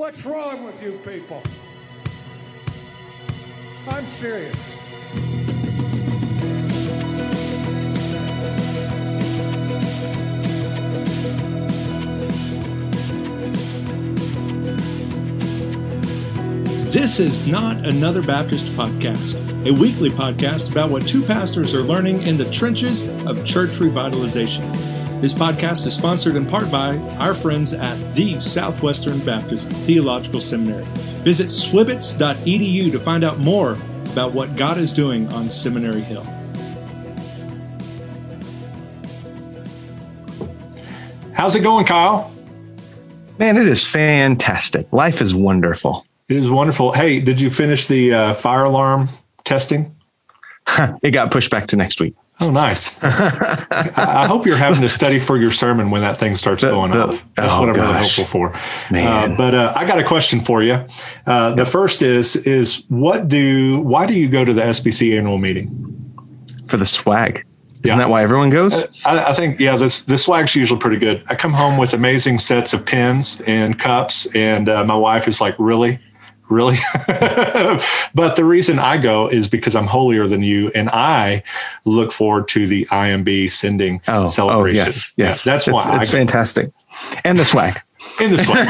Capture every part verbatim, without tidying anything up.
What's wrong with you people? I'm serious. This is Not Another Baptist Podcast, a weekly podcast about what two pastors are learning in the trenches of church revitalization. This podcast is sponsored in part by our friends at the Southwestern Baptist Theological Seminary. Visit swibits dot e d u to find out more about what God is doing on Seminary Hill. How's it going, Kyle? Man, it is fantastic. Life is wonderful. It is wonderful. Hey, did you finish the uh, fire alarm testing? It got pushed back to next week. Oh, nice. I, I hope you're having to study for your sermon when that thing starts the, going the, off. That's oh what I'm gosh. really hopeful for. Man. Uh, but uh, I got a question for you. Uh, yep. The first is, is what do, why do you go to the S B C annual meeting? For the swag. Isn't yeah. that why everyone goes? I, I think, yeah, this, this swag's usually pretty good. I come home with amazing sets of pens and cups, and uh, my wife is like, really? Really? But the reason I go is because I'm holier than you, and I look forward to the I M B sending oh, celebration. Oh, yes, yes. Yeah, that's it's, why. It's I fantastic. Go. And the swag. In this way.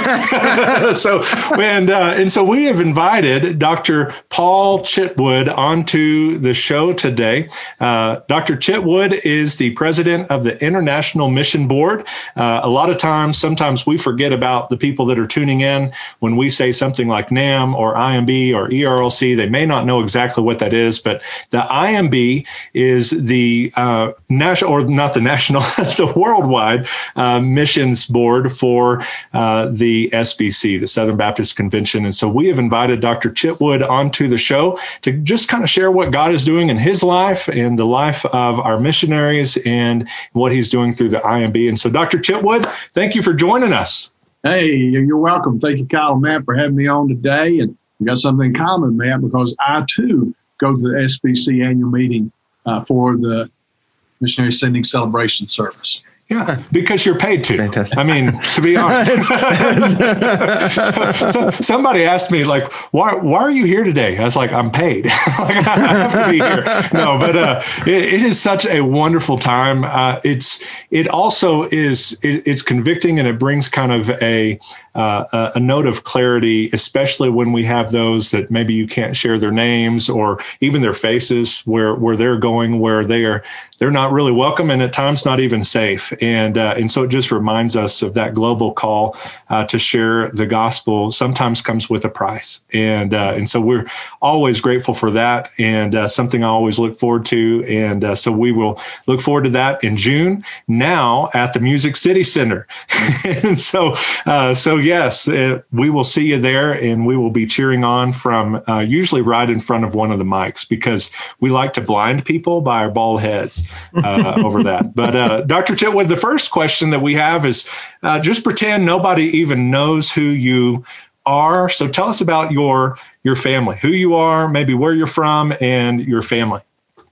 so and uh, and so we have invited Doctor Paul Chitwood onto the show today. Uh, Doctor Chitwood is the president of the International Mission Board. Uh, a lot of times, sometimes we forget about the people that are tuning in when we say something like NAM or I M B or E R L C. They may not know exactly what that is, but the I M B is the uh, national, or not the national, the worldwide uh, missions board for Uh, the S B C, the Southern Baptist Convention. And so we have invited Doctor Chitwood onto the show to just kind of share what God is doing in his life and the life of our missionaries and what he's doing through the I M B. And so, Doctor Chitwood, thank you for joining us. Hey, you're welcome. Thank you, Kyle and Matt, for having me on today. And we got something in common, Matt, because I, too, go to the S B C annual meeting uh, for the Missionary Sending Celebration Service. Yeah, because you're paid to. Fantastic. I mean, to be honest, so, so, somebody asked me, like, why why are you here today? I was like, I'm paid. Like, I have to be here. No, but uh, it, it is such a wonderful time. Uh, it's it also is it, it's convicting, and it brings kind of a uh, a note of clarity, especially when we have those that maybe you can't share their names or even their faces, where where they're going, where they are. They're not really welcome, and at times not even safe. And uh, and so it just reminds us of that global call uh, to share the gospel. Sometimes comes with a price, and uh, and so we're always grateful for that, and uh, something I always look forward to. And uh, so we will look forward to that in June. Now at the Music City Center, and so uh, so yes, it, we will see you there, and we will be cheering on from uh, usually right in front of one of the mics because we like to blind people by our bald heads. uh, over that. But uh, Doctor Chitwood, the first question that we have is uh, just pretend nobody even knows who you are. So tell us about your your family, who you are, maybe where you're from, and your family.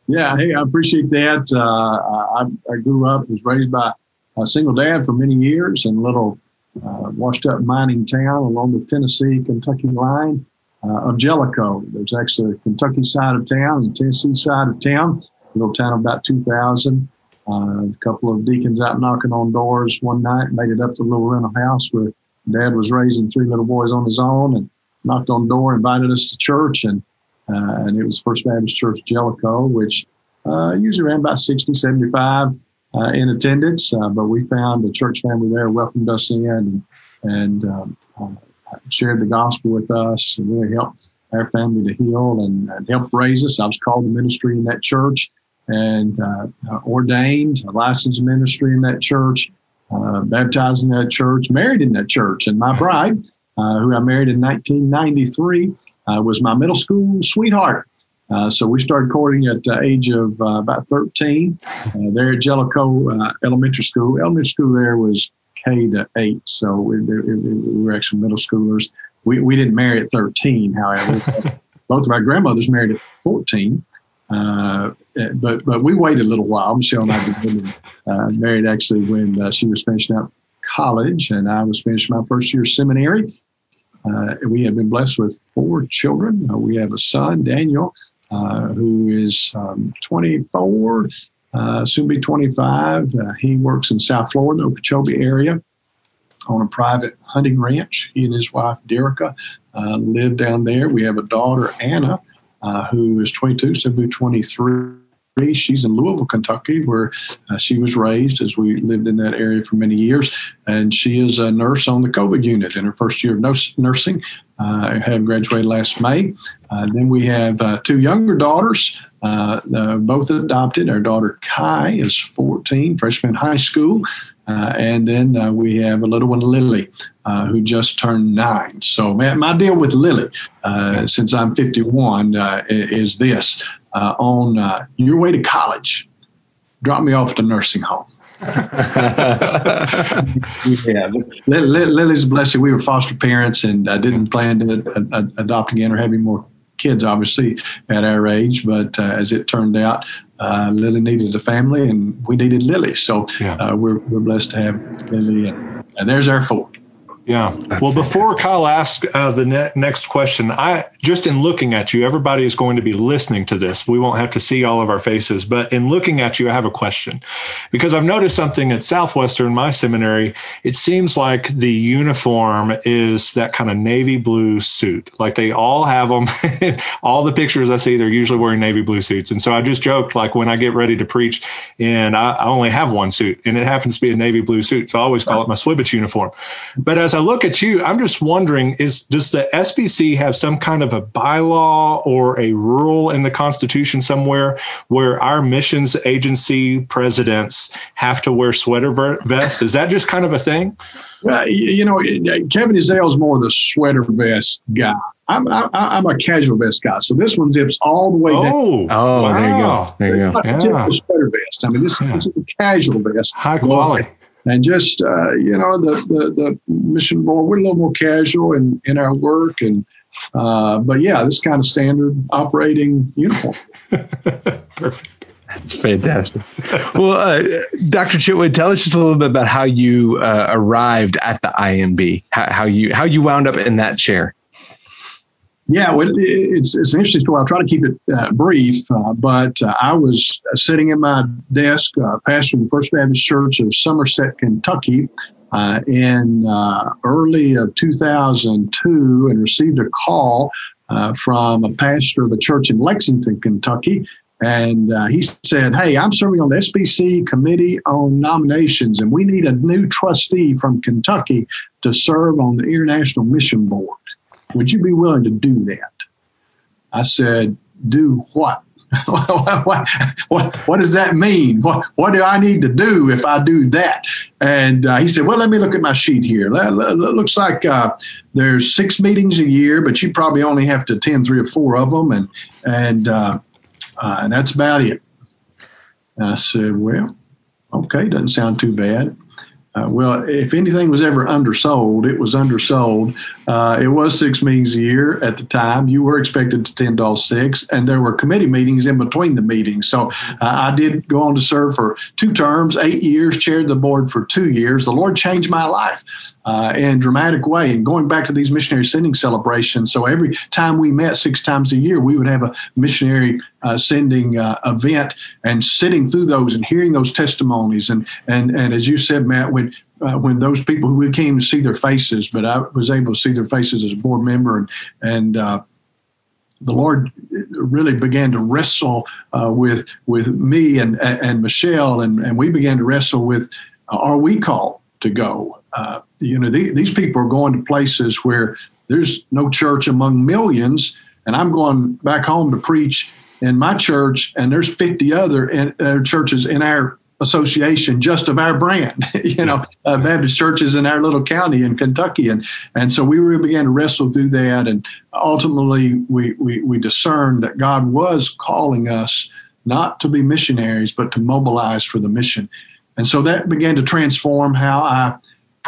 Yeah, hey, I appreciate that. Uh, I, I grew up, was raised by a single dad for many years in a little uh, washed up mining town along the Tennessee-Kentucky line uh, of Jellicoe. There's actually a Kentucky side of town and a Tennessee side of town. Little town of about two thousand. Uh, a couple of deacons out knocking on doors one night, made it up to the little rental house where Dad was raising three little boys on his own, and knocked on the door, invited us to church, and uh, and it was First Baptist Church Jellicoe, which uh, usually ran about sixty, seventy-five uh, in attendance, uh, but we found a church family there welcomed us in and, and um, uh, shared the gospel with us, and really helped our family to heal and, and helped raise us. I was called to ministry in that church. And uh, ordained, a licensed ministry in that church, uh, baptized in that church, married in that church. And my bride, uh, who I married in nineteen ninety-three, uh, was my middle school sweetheart. Uh, so we started courting at the age of uh, about thirteen uh, there at Jellicoe uh, Elementary School. Elementary school there was K to eight, so we, we were actually middle schoolers. We, we didn't marry at thirteen, however. Both of our grandmothers married at fourteen. Uh, but but we waited a little while. Michelle and I became uh, married actually when uh, she was finishing up college and I was finishing my first year of seminary. Uh, we have been blessed with four children. Uh, we have a son, Daniel, uh, who is um, twenty-four, uh, soon be twenty-five. Uh, he works in South Florida, Okeechobee area, on a private hunting ranch. He and his wife, Derica, uh, live down there. We have a daughter, Anna, uh, who is twenty-two, soon be twenty-three. She's in Louisville, Kentucky, where uh, she was raised, as we lived in that area for many years. And she is a nurse on the COVID unit in her first year of no- nursing. Uh, have graduated last May. Uh, then we have uh, two younger daughters, uh, uh, both adopted. Our daughter Kai is fourteen, freshman high school. Uh, and then uh, we have a little one, Lily, uh, who just turned nine. So man, my deal with Lily, uh, since I'm fifty-one, uh, is this. Uh, on uh, your way to college, drop me off at the nursing home. yeah, Lily's a blessing. We were foster parents, and I didn't plan to uh, adopt again or have any more kids, obviously, at our age. But uh, as it turned out, uh, Lily needed a family, and we needed Lily. So yeah. uh, we're, we're blessed to have Lily, and, and there's our four. Yeah. That's well, before fantastic. Kyle asks uh, the ne- next question, I just in looking at you, everybody is going to be listening to this. We won't have to see all of our faces, but in looking at you, I have a question because I've noticed something at Southwestern, my seminary. It seems like the uniform is that kind of navy blue suit. Like they all have them. All the pictures I see, they're usually wearing navy blue suits. And so I just joked, like when I get ready to preach and I, I only have one suit and it happens to be a navy blue suit. So I always call it my Swibbits uniform. But as I I look at you, I'm just wondering, is does the S B C have some kind of a bylaw or a rule in the Constitution somewhere where our missions agency presidents have to wear sweater vests? Is that just kind of a thing? Uh, you know, Kevin Azale is more the sweater vest guy. I'm I, I'm a casual vest guy, so this one zips all the way oh, down. Oh, wow. There you go. There you go. Yeah. Sweater vest. I mean, this, yeah. this is a casual vest. High quality. And just, uh, you know, the, the, the mission board, we're a little more casual in, in our work. and uh, But, yeah, this kind of standard operating uniform. Perfect. That's fantastic. Well, uh, Doctor Chitwood, tell us just a little bit about how you uh, arrived at the I M B, how, how you how you wound up in that chair. Yeah, well, it's it's an interesting story. I'll try to keep it uh, brief, uh, but uh, I was sitting at my desk, uh, pastoring the First Baptist Church of Somerset, Kentucky, uh, in uh, early of two thousand two, and received a call uh, from a pastor of a church in Lexington, Kentucky. And uh, he said, hey, I'm serving on the S B C Committee on Nominations, and we need a new trustee from Kentucky to serve on the International Mission Board. Would you be willing to do that? I said, do what? what, what, what, what does that mean? What, what do I need to do if I do that? And uh, he said, well, let me look at my sheet here. That, that looks like uh, there's six meetings a year, but you probably only have to attend three or four of them, and, and, uh, uh, and that's about it. I said, well, okay, doesn't sound too bad. Uh, well, if anything was ever undersold, it was undersold. Uh, it was six meetings a year at the time. You were expected to attend all six, and there were committee meetings in between the meetings. So uh, I did go on to serve for two terms, eight years, chaired the board for two years. The Lord changed my life uh, in a dramatic way. And going back to these missionary sending celebrations, so every time we met six times a year, we would have a missionary uh, sending uh, event, and sitting through those and hearing those testimonies. And, and, and as you said, Matt, when Uh, when those people who we came to see their faces, but I was able to see their faces as a board member, and and uh, the Lord really began to wrestle uh, with with me and and Michelle, and, and we began to wrestle with, uh, are we called to go? Uh, you know, the, these people are going to places where there's no church among millions, and I'm going back home to preach in my church, and there's fifty other in, uh, churches in our association just of our brand, you know, uh, Baptist churches in our little county in Kentucky. And and so we really began to wrestle through that. And ultimately, we, we, we discerned that God was calling us not to be missionaries, but to mobilize for the mission. And so that began to transform how I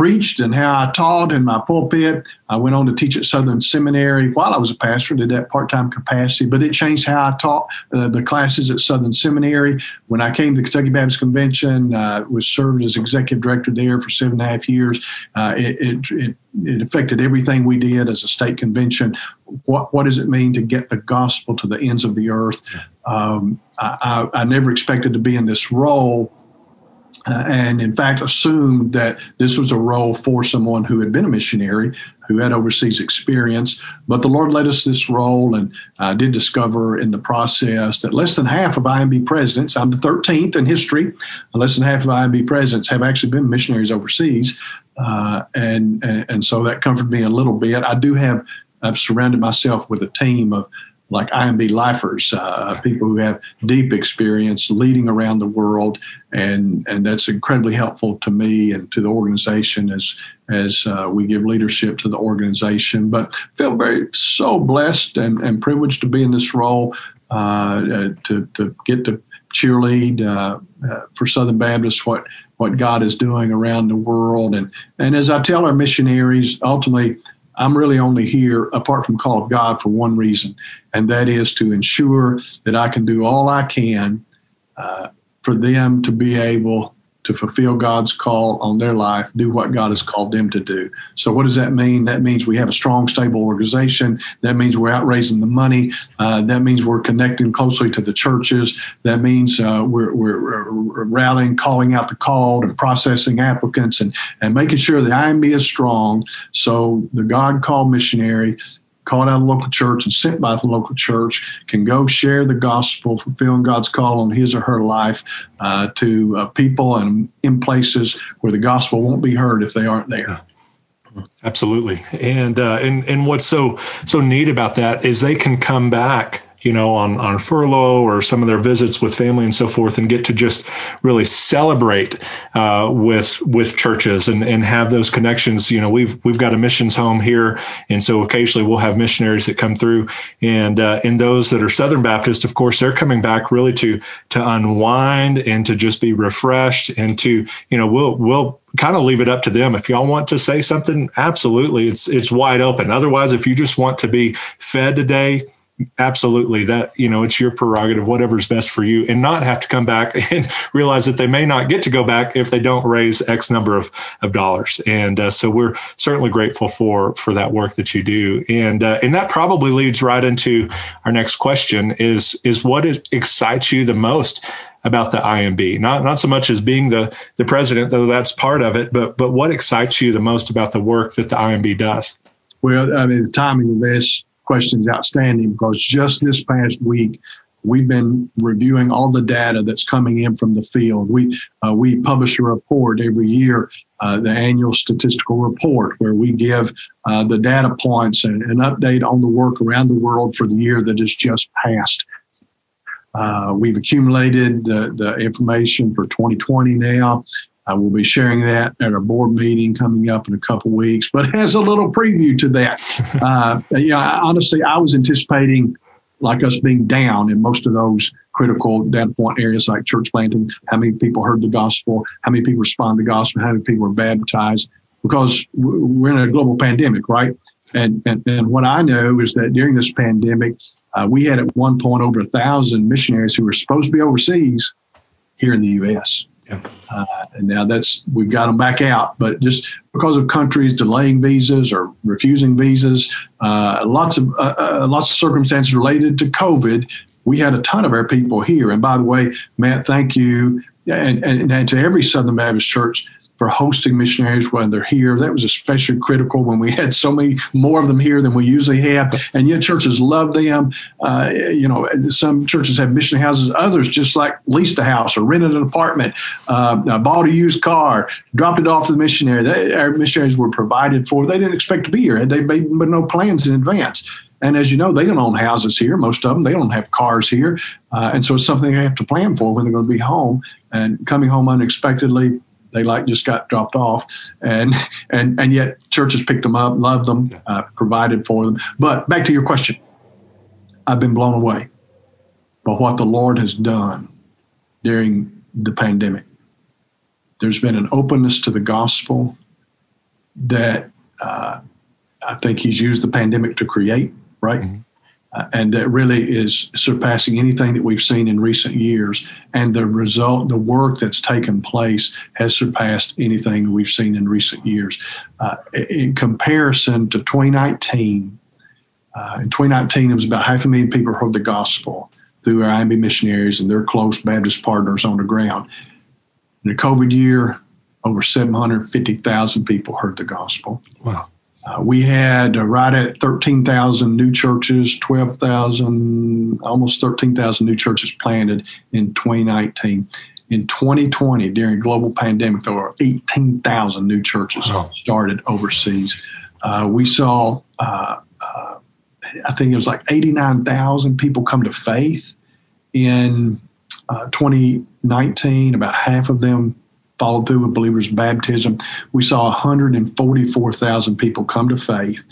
preached and how I taught in my pulpit. I went on to teach at Southern Seminary while I was a pastor, did that part-time capacity, but it changed how I taught uh, the classes at Southern Seminary. When I came to the Kentucky Baptist Convention, I uh, was served as executive director there for seven and a half years. Uh, it, it, it, it affected everything we did as a state convention. What, what does it mean to get the gospel to the ends of the earth? Um, I, I, I never expected to be in this role. Uh, and in fact, assumed that this was a role for someone who had been a missionary, who had overseas experience. But the Lord led us this role, and I did discover in the process that less than half of I M B presidents, I'm the thirteenth in history, less than half of I M B presidents have actually been missionaries overseas. Uh, and, and and so that comforted me a little bit. I do have, I've surrounded myself with a team of like I M B lifers, uh, people who have deep experience leading around the world, and and that's incredibly helpful to me and to the organization as as uh, we give leadership to the organization. But feel very so blessed and, and privileged to be in this role, uh, uh, to to get to cheerlead uh, uh, for Southern Baptists what what God is doing around the world, and and as I tell our missionaries, ultimately, I'm really only here, apart from call of God, for one reason, and that is to ensure that I can do all I can uh, for them to be able to fulfill God's call on their life, do what God has called them to do. So what does that mean? That means we have a strong, stable organization. That means we're out raising the money. Uh, that means we're connecting closely to the churches. That means uh, we're, we're, we're rallying, calling out the called, and processing applicants, and, and making sure that I M B is strong. So the God-called missionary called out of the local church and sent by the local church can go share the gospel, fulfilling God's call on his or her life uh, to uh, people and in places where the gospel won't be heard if they aren't there. Absolutely. And uh, and and what's so so neat about that is they can come back, you know, on, on furlough or some of their visits with family and so forth, and get to just really celebrate uh, with with churches and, and have those connections. You know, we've we've got a missions home here, and so occasionally we'll have missionaries that come through, and uh, and those that are Southern Baptist, of course, they're coming back really to to unwind and to just be refreshed, and to, you know, we'll we'll. kind of leave it up to them. If y'all want to say something, absolutely, it's it's wide open. Otherwise, if you just want to be fed today, absolutely, that, you know, it's your prerogative, whatever's best for you, and not have to come back and realize that they may not get to go back if they don't raise X number of, of dollars. And uh, so we're certainly grateful for for that work that you do. And uh, and that probably leads right into our next question is, is what excites you the most about the I M B? Not not so much as being the, the president, though that's part of it, but but what excites you the most about the work that the I M B does? Well, I mean, the timing of this question is outstanding, because just this past week, we've been reviewing all the data that's coming in from the field. We uh, we publish a report every year, uh, the annual statistical report, where we give uh, the data points and an update on the work around the world for the year that has just passed. Uh, we've accumulated the, the information for twenty twenty now. I will be sharing that at our board meeting coming up in a couple weeks, but as a little preview to that, uh, yeah, honestly, I was anticipating like us being down in most of those critical data point areas, like church planting, how many people heard the gospel, how many people respond to the gospel, how many people are baptized, because we're in a global pandemic, right? And, and, and what I know is that during this pandemic, uh, we had at one point over a thousand missionaries who were supposed to be overseas here in the U S Uh, and now that's, we've got them back out, but just because of countries delaying visas or refusing visas, uh, lots of uh, uh, lots of circumstances related to COVID, we had a ton of our people here. And by the way, Matt, thank you, and, and, and to every Southern Baptist Church for hosting missionaries when they're here. That was especially critical when we had so many more of them here than we usually have. And yet churches love them. Uh, you know, some churches have mission houses. Others just like leased a house or rented an apartment, uh, bought a used car, dropped it off to the missionary. They, our missionaries were provided for. They didn't expect to be here. They made no plans in advance. And as you know, they don't own houses here. Most of them, they don't have cars here. Uh, and so it's something they have to plan for when they're going to be home. And coming home unexpectedly, they like just got dropped off, and and and yet churches picked them up, loved them, uh, provided for them. But back to your question, I've been blown away by what the Lord has done during the pandemic. There's been an openness to the gospel. that uh, I think he's used the pandemic to create, right? Mm-hmm. Uh, and that really is surpassing anything that we've seen in recent years. And the result, the work that's taken place has surpassed anything we've seen in recent years. Uh, in comparison to twenty nineteen, uh, in twenty nineteen, it was about half a million people heard the gospel through our I M B missionaries and their close Baptist partners on the ground. In the COVID year, over seven hundred fifty thousand people heard the gospel. Wow. Uh, we had uh, right at thirteen thousand new churches, twelve thousand, almost thirteen thousand new churches planted in twenty nineteen. In twenty twenty, during a global pandemic, there were eighteen thousand new churches wow. started overseas. Uh, we saw, uh, uh, I think it was like eighty-nine thousand people come to faith in uh, twenty nineteen, about half of them followed through with believers' baptism. We saw one hundred forty-four thousand people come to faith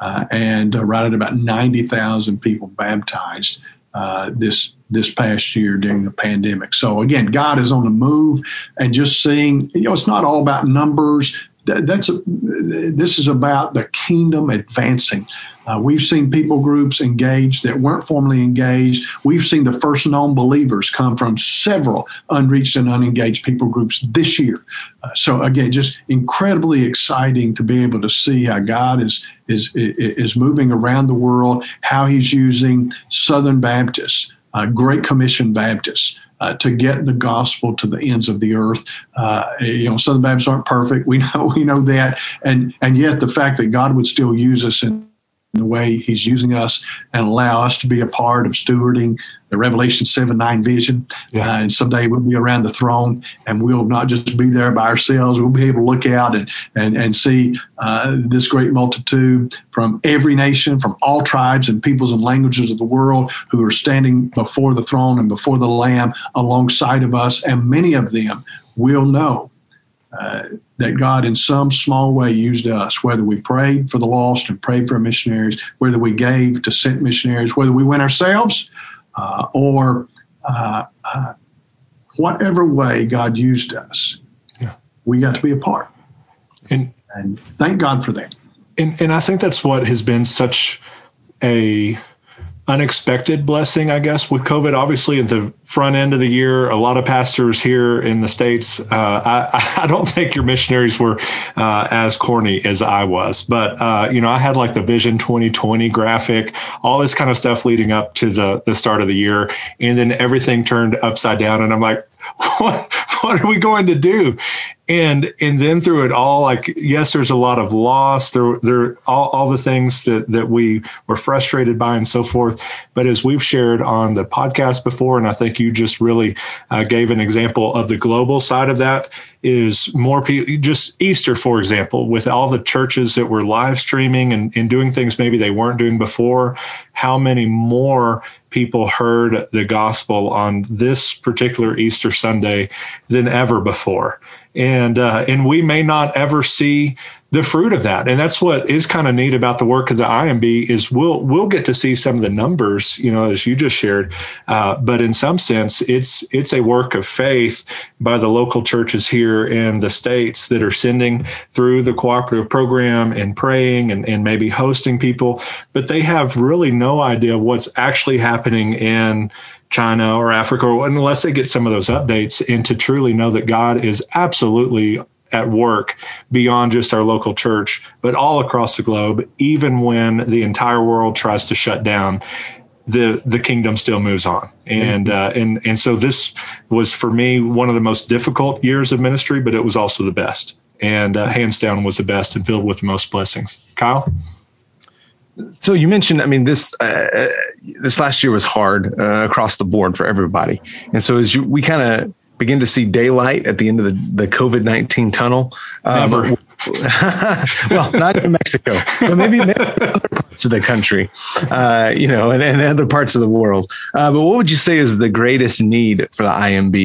uh, and uh, right at about ninety thousand people baptized uh, this this past year during the pandemic. So, again, God is on the move and just seeing, you know, it's not all about numbers. That's a, this is about the kingdom advancing. Uh, we've seen people groups engaged that weren't formally engaged. We've seen the first known believers come from several unreached and unengaged people groups this year. Uh, so again, just incredibly exciting to be able to see how God is is is moving around the world, how He's using Southern Baptists, uh, Great Commission Baptists, Uh, to get the gospel to the ends of the earth. Uh, you know, Southern Baptists aren't perfect. We know we know that. And and yet the fact that God would still use us in the way He's using us and allow us to be a part of stewarding the Revelation seven nine vision. Yeah. Uh, and someday we'll be around the throne and we'll not just be there by ourselves. We'll be able to look out and and, and see uh, this great multitude from every nation, from all tribes and peoples and languages of the world who are standing before the throne and before the Lamb alongside of us. And many of them will know Uh, that God in some small way used us, whether we prayed for the lost and prayed for missionaries, whether we gave to sent missionaries, whether we went ourselves, uh, or uh, uh, whatever way God used us, yeah. we got to be a part. And, and thank God for that. And, and I think that's what has been such a unexpected blessing, I guess, with COVID. Obviously, at the front end of the year, a lot of pastors here in the States, uh, I, I don't think your missionaries were uh, as corny as I was. But, uh, you know, I had like the Vision twenty twenty graphic, all this kind of stuff leading up to the, the start of the year. And then everything turned upside down. And I'm like, what, what are we going to do? And and then through it all, like, yes, there's a lot of loss. There, there, all, all the things that, that we were frustrated by and so forth. But as we've shared on the podcast before, and I think you just really uh, gave an example of the global side of that, is more people, just Easter, for example, with all the churches that were live streaming and, and doing things maybe they weren't doing before, how many more people heard the gospel on this particular Easter Sunday than ever before. And uh, and we may not ever see the fruit of that. And that's what is kind of neat about the work of the I M B is we'll we'll get to see some of the numbers, you know, as you just shared. Uh, but in some sense, it's it's a work of faith by the local churches here in the States that are sending through the cooperative program and praying and, and maybe hosting people. But they have really no idea what's actually happening in China or Africa, unless they get some of those updates, and to truly know that God is absolutely at work beyond just our local church, but all across the globe. Even when the entire world tries to shut down, the the kingdom still moves on. And uh, and and so this was for me one of the most difficult years of ministry, but it was also the best, and uh, hands down was the best and filled with the most blessings. Kyle? So you mentioned, I mean, this uh, this last year was hard uh, across the board for everybody. And so as you, we kind of begin to see daylight at the end of the, the COVID nineteen tunnel. Um, Never. Well, not in Mexico, but maybe, maybe other parts of the country, uh, you know, and, and other parts of the world. Uh, but what would you say is the greatest need for the I M B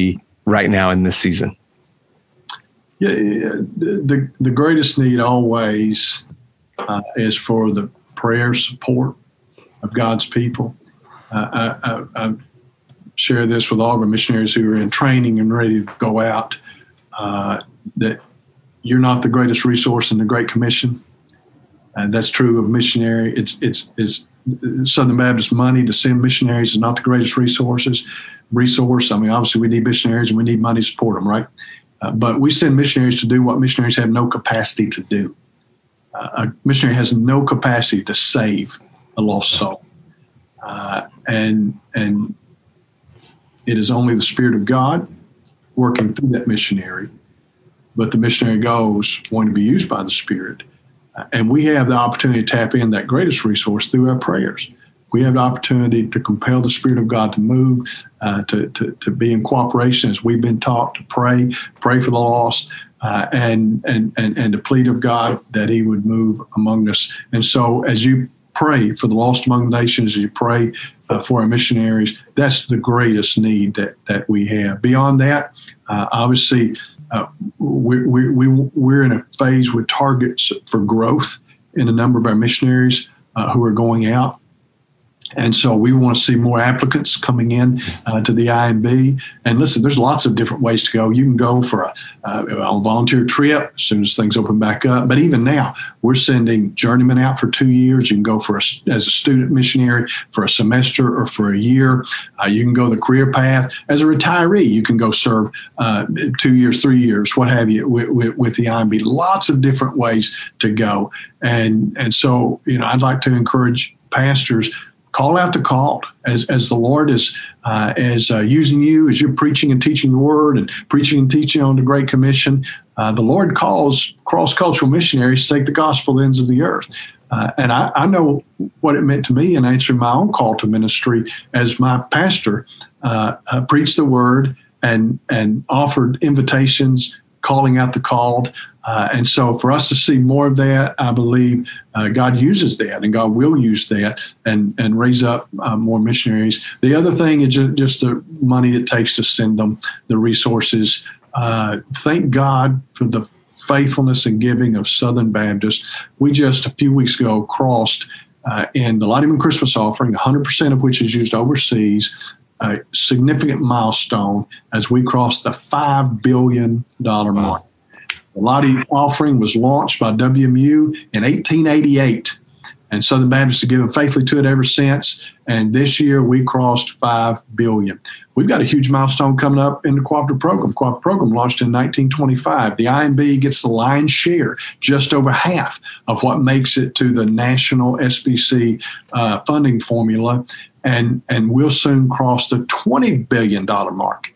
right now in this season? Yeah, the, the greatest need always uh, is for the prayer support of God's people. Uh, I, I, I share this with all of our missionaries who are in training and ready to go out, uh, that you're not the greatest resource in the Great Commission. And that's true of missionary. It's, it's, it's Southern Baptist money to send missionaries is not the greatest resources resource. I mean, obviously we need missionaries and we need money to support them, right? Uh, but we send missionaries to do what missionaries have no capacity to do. Uh, a missionary has no capacity to save a lost soul. Uh, and, and it is only the Spirit of God working through that missionary, but the missionary goes wanting to be used by the Spirit. Uh, and we have the opportunity to tap in that greatest resource through our prayers. We have the opportunity to compel the Spirit of God to move, uh, to, to, to be in cooperation as we've been taught to pray, pray for the lost, uh, and, and, and, and to plead of God that he would move among us. And so as you pray for the lost among the nations, as you pray uh, for our missionaries, that's the greatest need that, that we have. Beyond that, uh, obviously, uh, we, we, we, we're in a phase with targets for growth in a number of our missionaries uh, who are going out. And so we want to see more applicants coming in uh, to the I M B. And listen, there's lots of different ways to go. You can go for a, uh, a volunteer trip as soon as things open back up. But even now, we're sending journeymen out for two years. You can go for a, as a student missionary for a semester or for a year. Uh, you can go the career path. As a retiree, you can go serve uh, two years, three years, what have you, with, with, with the I M B. Lots of different ways to go. And, and so, you know, I'd like to encourage pastors, call out the called as as the Lord is uh, is uh, using you as you're preaching and teaching the Word and preaching and teaching on the Great Commission. Uh, the Lord calls cross-cultural missionaries to take the gospel to the ends of the earth. Uh, and I, I know what it meant to me in answering my own call to ministry as my pastor uh, uh, preached the Word and and offered invitations, calling out the called. Uh, and so for us to see more of that, I believe uh, God uses that and God will use that and, and raise up uh, more missionaries. The other thing is ju- just the money it takes to send them, the resources. Uh, thank God for the faithfulness and giving of Southern Baptist. We just a few weeks ago crossed uh, in the Lottie Christmas offering, one hundred percent of which is used overseas, a significant milestone as we crossed the five billion dollars mark. Wow. The Lottie offering was launched by W M U in eighteen eighty-eight, and Southern Baptists have given faithfully to it ever since, and this year we crossed five billion dollars. We've got a huge milestone coming up in the cooperative program. Cooperative program launched in nineteen twenty-five. The I M B gets the lion's share, just over half of what makes it to the national S B C uh, funding formula, and, and we'll soon cross the twenty billion dollars mark.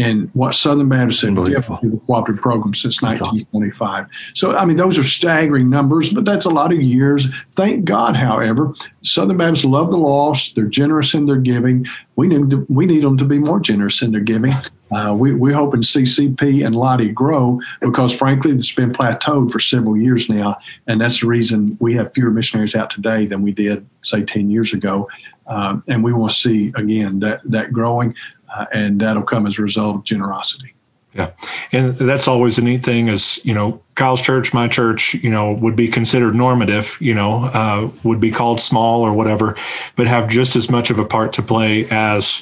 And what Southern Baptist had given to the cooperative program since nineteen twenty-five. So, I mean, those are staggering numbers, but that's a lot of years. Thank God, however, Southern Baptists love the lost. They're generous in their giving. We need to, we need them to be more generous in their giving. Uh, we, we're hoping C C P and Lottie grow because, frankly, it's been plateaued for several years now, and that's the reason we have fewer missionaries out today than we did, say, ten years ago. Um, and we want to see, again, that, that growing. Uh, and that'll come as a result of generosity. Yeah. And that's always a neat thing is, you know, Kyle's church, my church, you know, would be considered normative, you know, uh, would be called small or whatever, but have just as much of a part to play as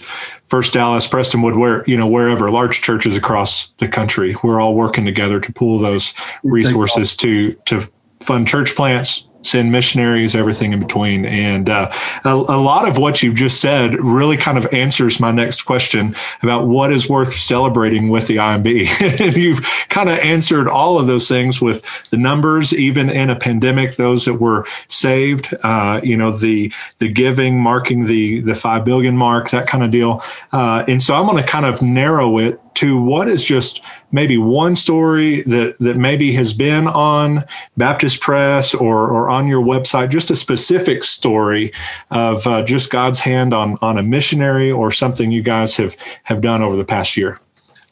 First Dallas, Prestonwood, where, you know, wherever, large churches across the country. We're all working together to pool those resources to, to fund church plants, send missionaries, everything in between. And uh, a, a lot of what you've just said really kind of answers my next question about what is worth celebrating with the I M B. You've kind of answered all of those things with the numbers, even in a pandemic, those that were saved, uh, you know, the the giving, marking the, the five billion dollars mark, that kind of deal. Uh, and so I'm going to kind of narrow it to what is just maybe one story that, that maybe has been on Baptist Press or, or on your website, just a specific story of uh, just God's hand on, on a missionary or something you guys have, have done over the past year.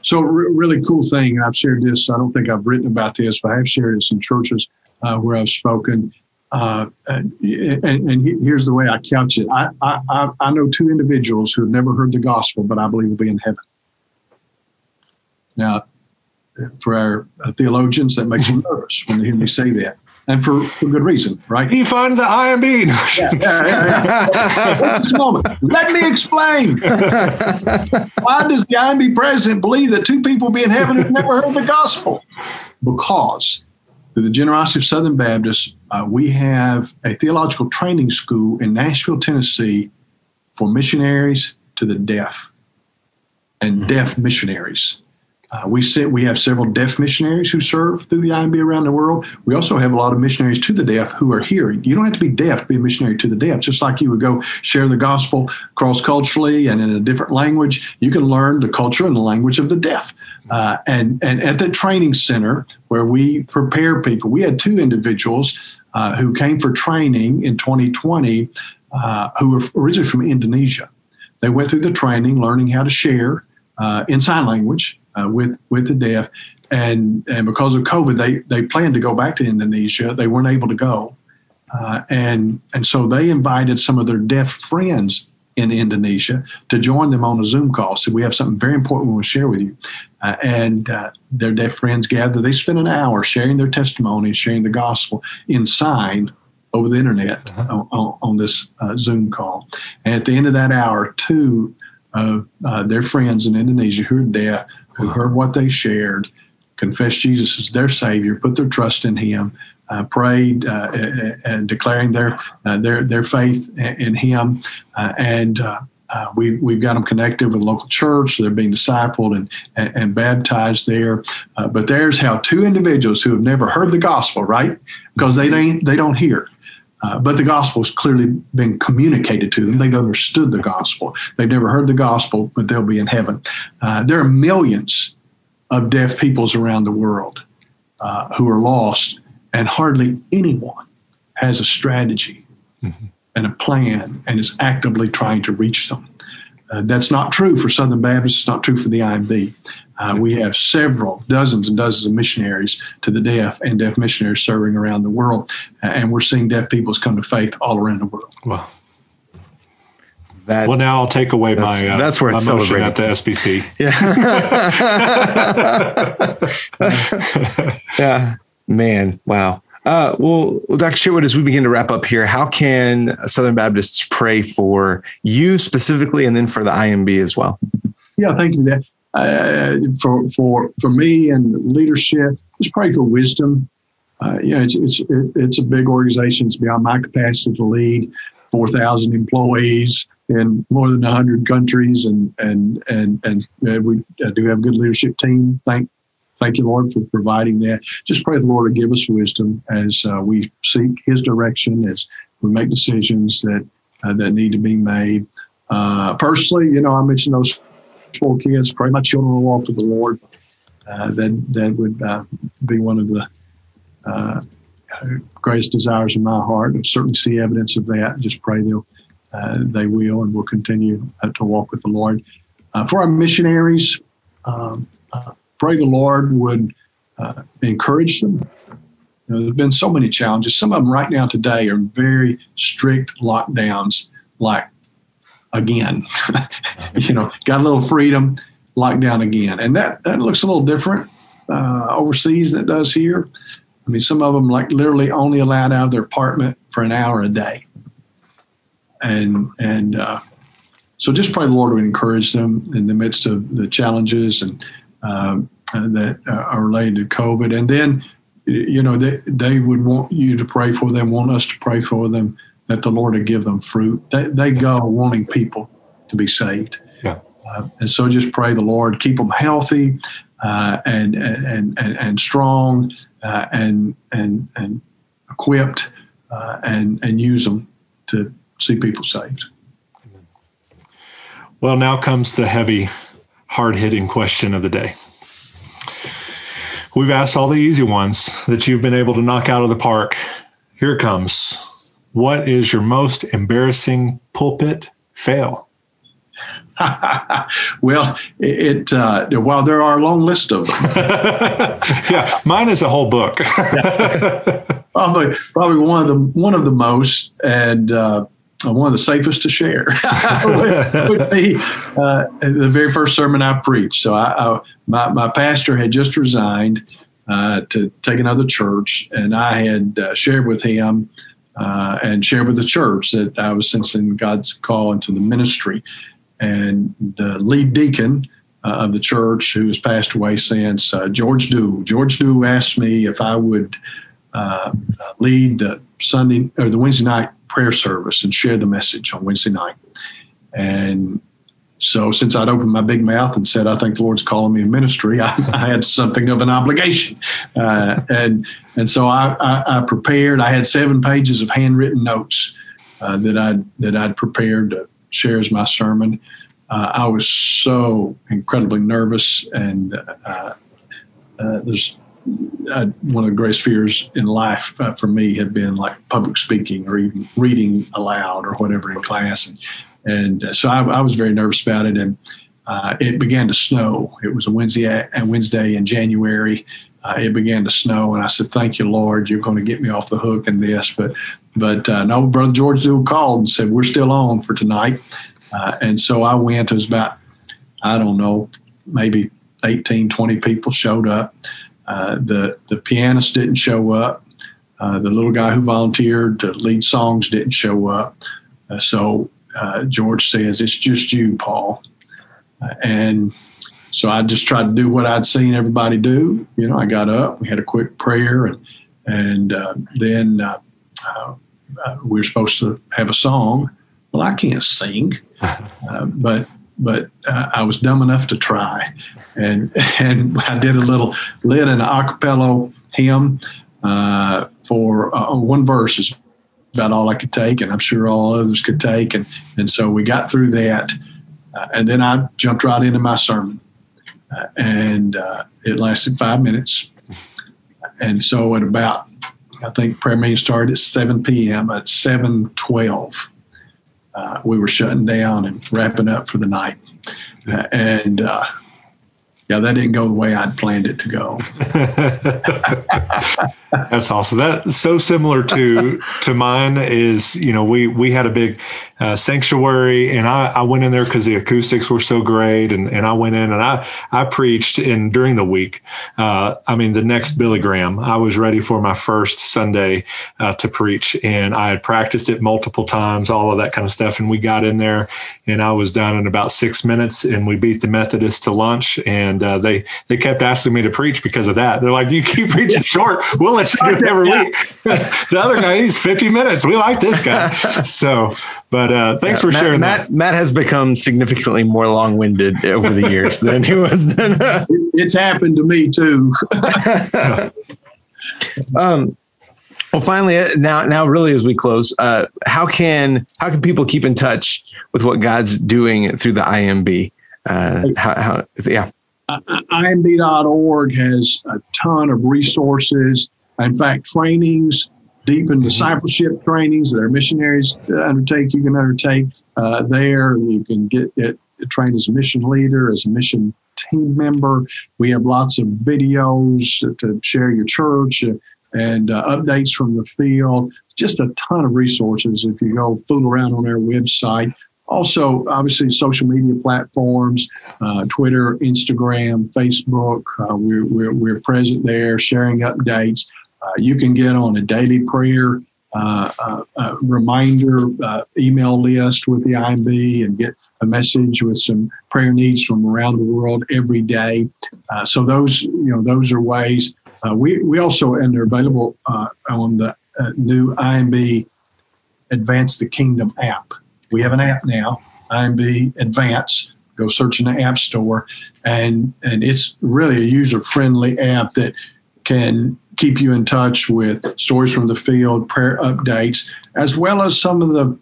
So re- really cool thing, I've shared this, I don't think I've written about this, but I have shared this in churches uh, where I've spoken. Uh, and, and, and here's the way I couch it. I, I, I know two individuals who have never heard the gospel, but I believe will be in heaven. Now, for our theologians, that makes them nervous when they hear me say that. And for, for good reason, right? He found the I M B. Yeah, yeah, yeah. Just a moment. Let me explain. Why does the I M B president believe that two people will be in heaven who've never heard the gospel? because through the generosity of Southern Baptists, uh, we have a theological training school in Nashville, Tennessee, for missionaries to the deaf and deaf missionaries. Uh, we sit, we have several deaf missionaries who serve through the I M B around the world. We also have a lot of missionaries to the deaf who are hearing. You don't have to be deaf to be a missionary to the deaf. Just like you would go share the gospel cross-culturally and in a different language, you can learn the culture and the language of the deaf. Uh, and, and at the training center where we prepare people, we had two individuals uh, who came for training in twenty twenty uh, who were originally from Indonesia. They went through the training, learning how to share uh, in sign language Uh, with with the deaf, and and because of COVID, they they planned to go back to Indonesia. They weren't able to go, uh, and and so they invited some of their deaf friends in Indonesia to join them on a Zoom call. So we have something very important we will share with you, uh, and uh, their deaf friends gathered. They spent an hour sharing their testimony, sharing the gospel in sign over the internet on, on, on this uh, Zoom call. And at the end of that hour, two of uh, their friends in Indonesia who are deaf, who heard what they shared, confessed Jesus as their Savior, put their trust in Him, uh, prayed, uh, and declaring their uh, their their faith in Him, uh, and uh, uh, we we've got them connected with a local church. They're being discipled and and, and baptized there. Uh, but there's how two individuals who have never heard the gospel, right? Because they don't they don't hear. Uh, but the gospel has clearly been communicated to them. They've understood the gospel. They've never heard the gospel, but they'll be in heaven. Uh, there are millions of deaf peoples around the world uh, who are lost, and hardly anyone has a strategy mm-hmm. and a plan and is actively trying to reach them. Uh, that's not true for Southern Baptists. It's not true for the I M B. Uh, we have several, dozens and dozens of missionaries to the deaf and deaf missionaries serving around the world, and we're seeing deaf peoples come to faith all around the world. Well, that, well now I'll take away that's, my, uh, that's where it's my motion at the S B C. Yeah, yeah. Man, wow. Uh, well, Doctor Chitwood, as we begin to wrap up here, how can Southern Baptists pray for you specifically and then for the I M B as well? Yeah, thank you. That. Uh, for for for me and leadership, just pray for wisdom. Uh, yeah, it's it's it's a big organization. It's beyond my capacity to lead. Four thousand employees in more than a hundred countries, and and and and we do have a good leadership team. Thank thank you, Lord, for providing that. Just pray the Lord to give us wisdom as uh, we seek His direction, as we make decisions that uh, that need to be made. Uh, personally, you know, I mentioned those four kids. Pray my children will walk with the Lord. Uh, that that would uh, be one of the uh, greatest desires in my heart. I certainly see evidence of that. Just pray they'll uh, they will and will continue uh, to walk with the Lord. Uh, for our missionaries, um, uh, pray the Lord would uh, encourage them. You know, there's been so many challenges. Some of them right now today are very strict lockdowns, like. Again, you know, got a little freedom, locked down again. And that, that looks a little different uh, overseas than it does here. I mean, some of them like literally only allowed out of their apartment for an hour a day. And and uh, so just pray the Lord would encourage them in the midst of the challenges and um, that are related to COVID. And then, you know, they, they would want you to pray for them, want us to pray for them, that the Lord would give them fruit. They, they go wanting people to be saved. Yeah. Uh, and so just pray the Lord, keep them healthy uh, and, and, and, and strong uh, and, and, and equipped uh, and, and use them to see people saved. Well, now comes the heavy, hard-hitting question of the day. We've asked all the easy ones that you've been able to knock out of the park. Here it comes. What is your most embarrassing pulpit fail? Well, it, it uh, while there are a long list of them. Yeah, mine is a whole book. probably, probably one of the one of the most and uh, one of the safest to share would be uh, the very first sermon I preached. So I, I, my my pastor had just resigned uh, to take another church, and I had uh, shared with him. Uh, and shared with the church that I was sensing God's call into the ministry. And the lead deacon uh, of the church who has passed away since, uh, George Dew. George Dew asked me if I would uh, lead the Sunday or the Wednesday night prayer service and share the message on Wednesday night. And so since I'd opened my big mouth and said, I think the Lord's calling me in ministry, I, I had something of an obligation. Uh, and and so I, I, I prepared. I had seven pages of handwritten notes uh, that I'd, that I'd prepared to share as my sermon. Uh, I was so incredibly nervous, and uh, uh, there's I, one of the greatest fears in life uh, for me had been like public speaking or even reading aloud or whatever in class. And, And uh, so I, I was very nervous about it, and uh, it began to snow. It was a Wednesday, a Wednesday in January. Uh, it began to snow, and I said, "Thank you, Lord, you're going to get me off the hook in this." But, but uh, no, Brother George Dew called and said, "We're still on for tonight." Uh, and so I went. It was about, I don't know, maybe eighteen, twenty people showed up. Uh, the the pianist didn't show up. Uh, the little guy who volunteered to lead songs didn't show up. Uh, so. Uh, George says, "It's just you, Paul." Uh, and so I just tried to do what I'd seen everybody do. You know, I got up, we had a quick prayer, and, and uh, then uh, uh, we were supposed to have a song. Well, I can't sing, uh, but but uh, I was dumb enough to try. And and I did a little, led an a cappella hymn uh, for uh, one verse is about all I could take, and I'm sure all others could take. And, and so we got through that. Uh, and then I jumped right into my sermon. Uh, and uh, it lasted five minutes. And so at about, I think prayer meeting started at seven p.m. At seven twelve, uh, we were shutting down and wrapping up for the night. Uh, and uh, yeah, that didn't go the way I'd planned it to go. That's awesome. That's so similar to to mine is, you know, we we had a big uh, sanctuary, and I, I went in there because the acoustics were so great. And, and I went in and I, I preached in during the week. Uh, I mean, the next Billy Graham, I was ready for my first Sunday uh, to preach. And I had practiced it multiple times, all of that kind of stuff. And we got in there, and I was done in about six minutes, and we beat the Methodists to lunch. And And uh, they, they kept asking me to preach because of that. They're like, "You keep preaching short. We'll let you do it every week." The other guy, he's fifty minutes. We like this guy. So, but uh, thanks yeah, for Matt, sharing Matt, that. Matt has become significantly more long-winded over the years than he was then. It's happened to me too. um. Well, finally, now, now really as we close, uh, how can how can people keep in touch with what God's doing through the I M B? Uh, how, how, yeah. I M B dot org has a ton of resources. In fact, trainings, deep in discipleship trainings that our missionaries undertake, you can undertake uh, there. You can get, get trained as a mission leader, as a mission team member. We have lots of videos to share your church and uh, updates from the field. Just a ton of resources if you go fool around on our website. Also, obviously, social media platforms, uh, Twitter, Instagram, Facebook, uh, we're, we're, we're present there, sharing updates. Uh, you can get on a daily prayer uh, uh, uh, reminder uh, email list with the I M B and get a message with some prayer needs from around the world every day. Uh, so those, you know, those are ways. Uh, we, we also, and they're available uh, on the uh, new I M B Advance the Kingdom app. We have an app now, I M B Advance. Go search in the app store, and and it's really a user-friendly app that can keep you in touch with stories from the field, prayer updates, as well as some of the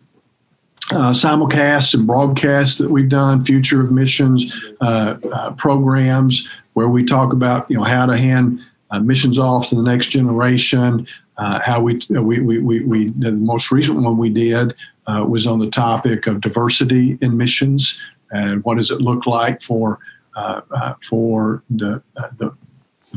uh, simulcasts and broadcasts that we've done, future of missions uh, uh, programs where we talk about you know how to hand uh, missions off to the next generation. Uh, how we, we we we we the most recent one we did. Uh, was on the topic of diversity in missions and what does it look like for uh, uh, for the, uh, the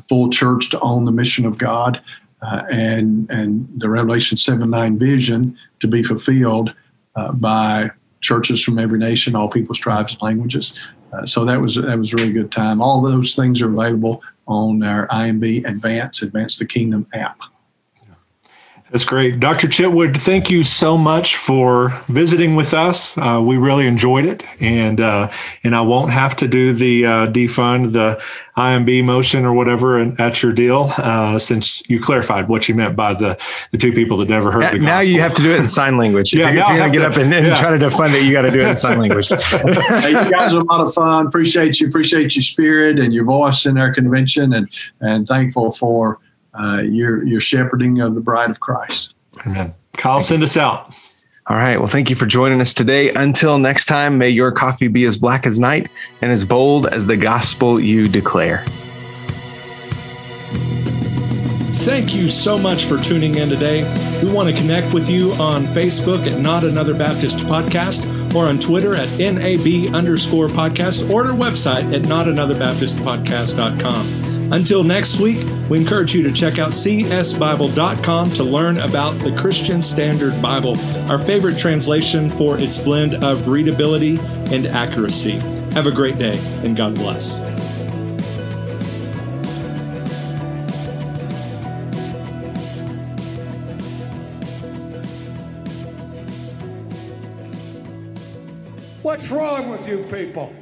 full church to own the mission of God uh, and and the Revelation seven nine vision to be fulfilled uh, by churches from every nation, all peoples, tribes, and languages. Uh, so that was that was a really good time. All those things are available on our I M B Advance, Advance the Kingdom app. That's great. Doctor Chitwood, thank you so much for visiting with us. Uh, we really enjoyed it. And uh, and I won't have to do the uh, defund the I M B motion or whatever at your deal, uh, since you clarified what you meant by the, the two people that never heard now, the gospel. Now you have to do it in sign language. If yeah, you're, you're going to get up and, and yeah. try to defund it, you got to do it in sign language. Hey, you guys are a lot of fun. Appreciate you. Appreciate your spirit and your voice in our convention, and, and thankful for Uh, your, your shepherding of the bride of Christ. Amen. Kyle, send us out. All right. Well, thank you for joining us today. Until next time, may your coffee be as black as night and as bold as the gospel you declare. Thank you so much for tuning in today. We want to connect with you on Facebook at Not Another Baptist Podcast, or on Twitter at N A B underscore podcast, or our website at not another baptist podcast dot com. Until next week, we encourage you to check out c s bible dot com to learn about the Christian Standard Bible, our favorite translation for its blend of readability and accuracy. Have a great day, and God bless. What's wrong with you people?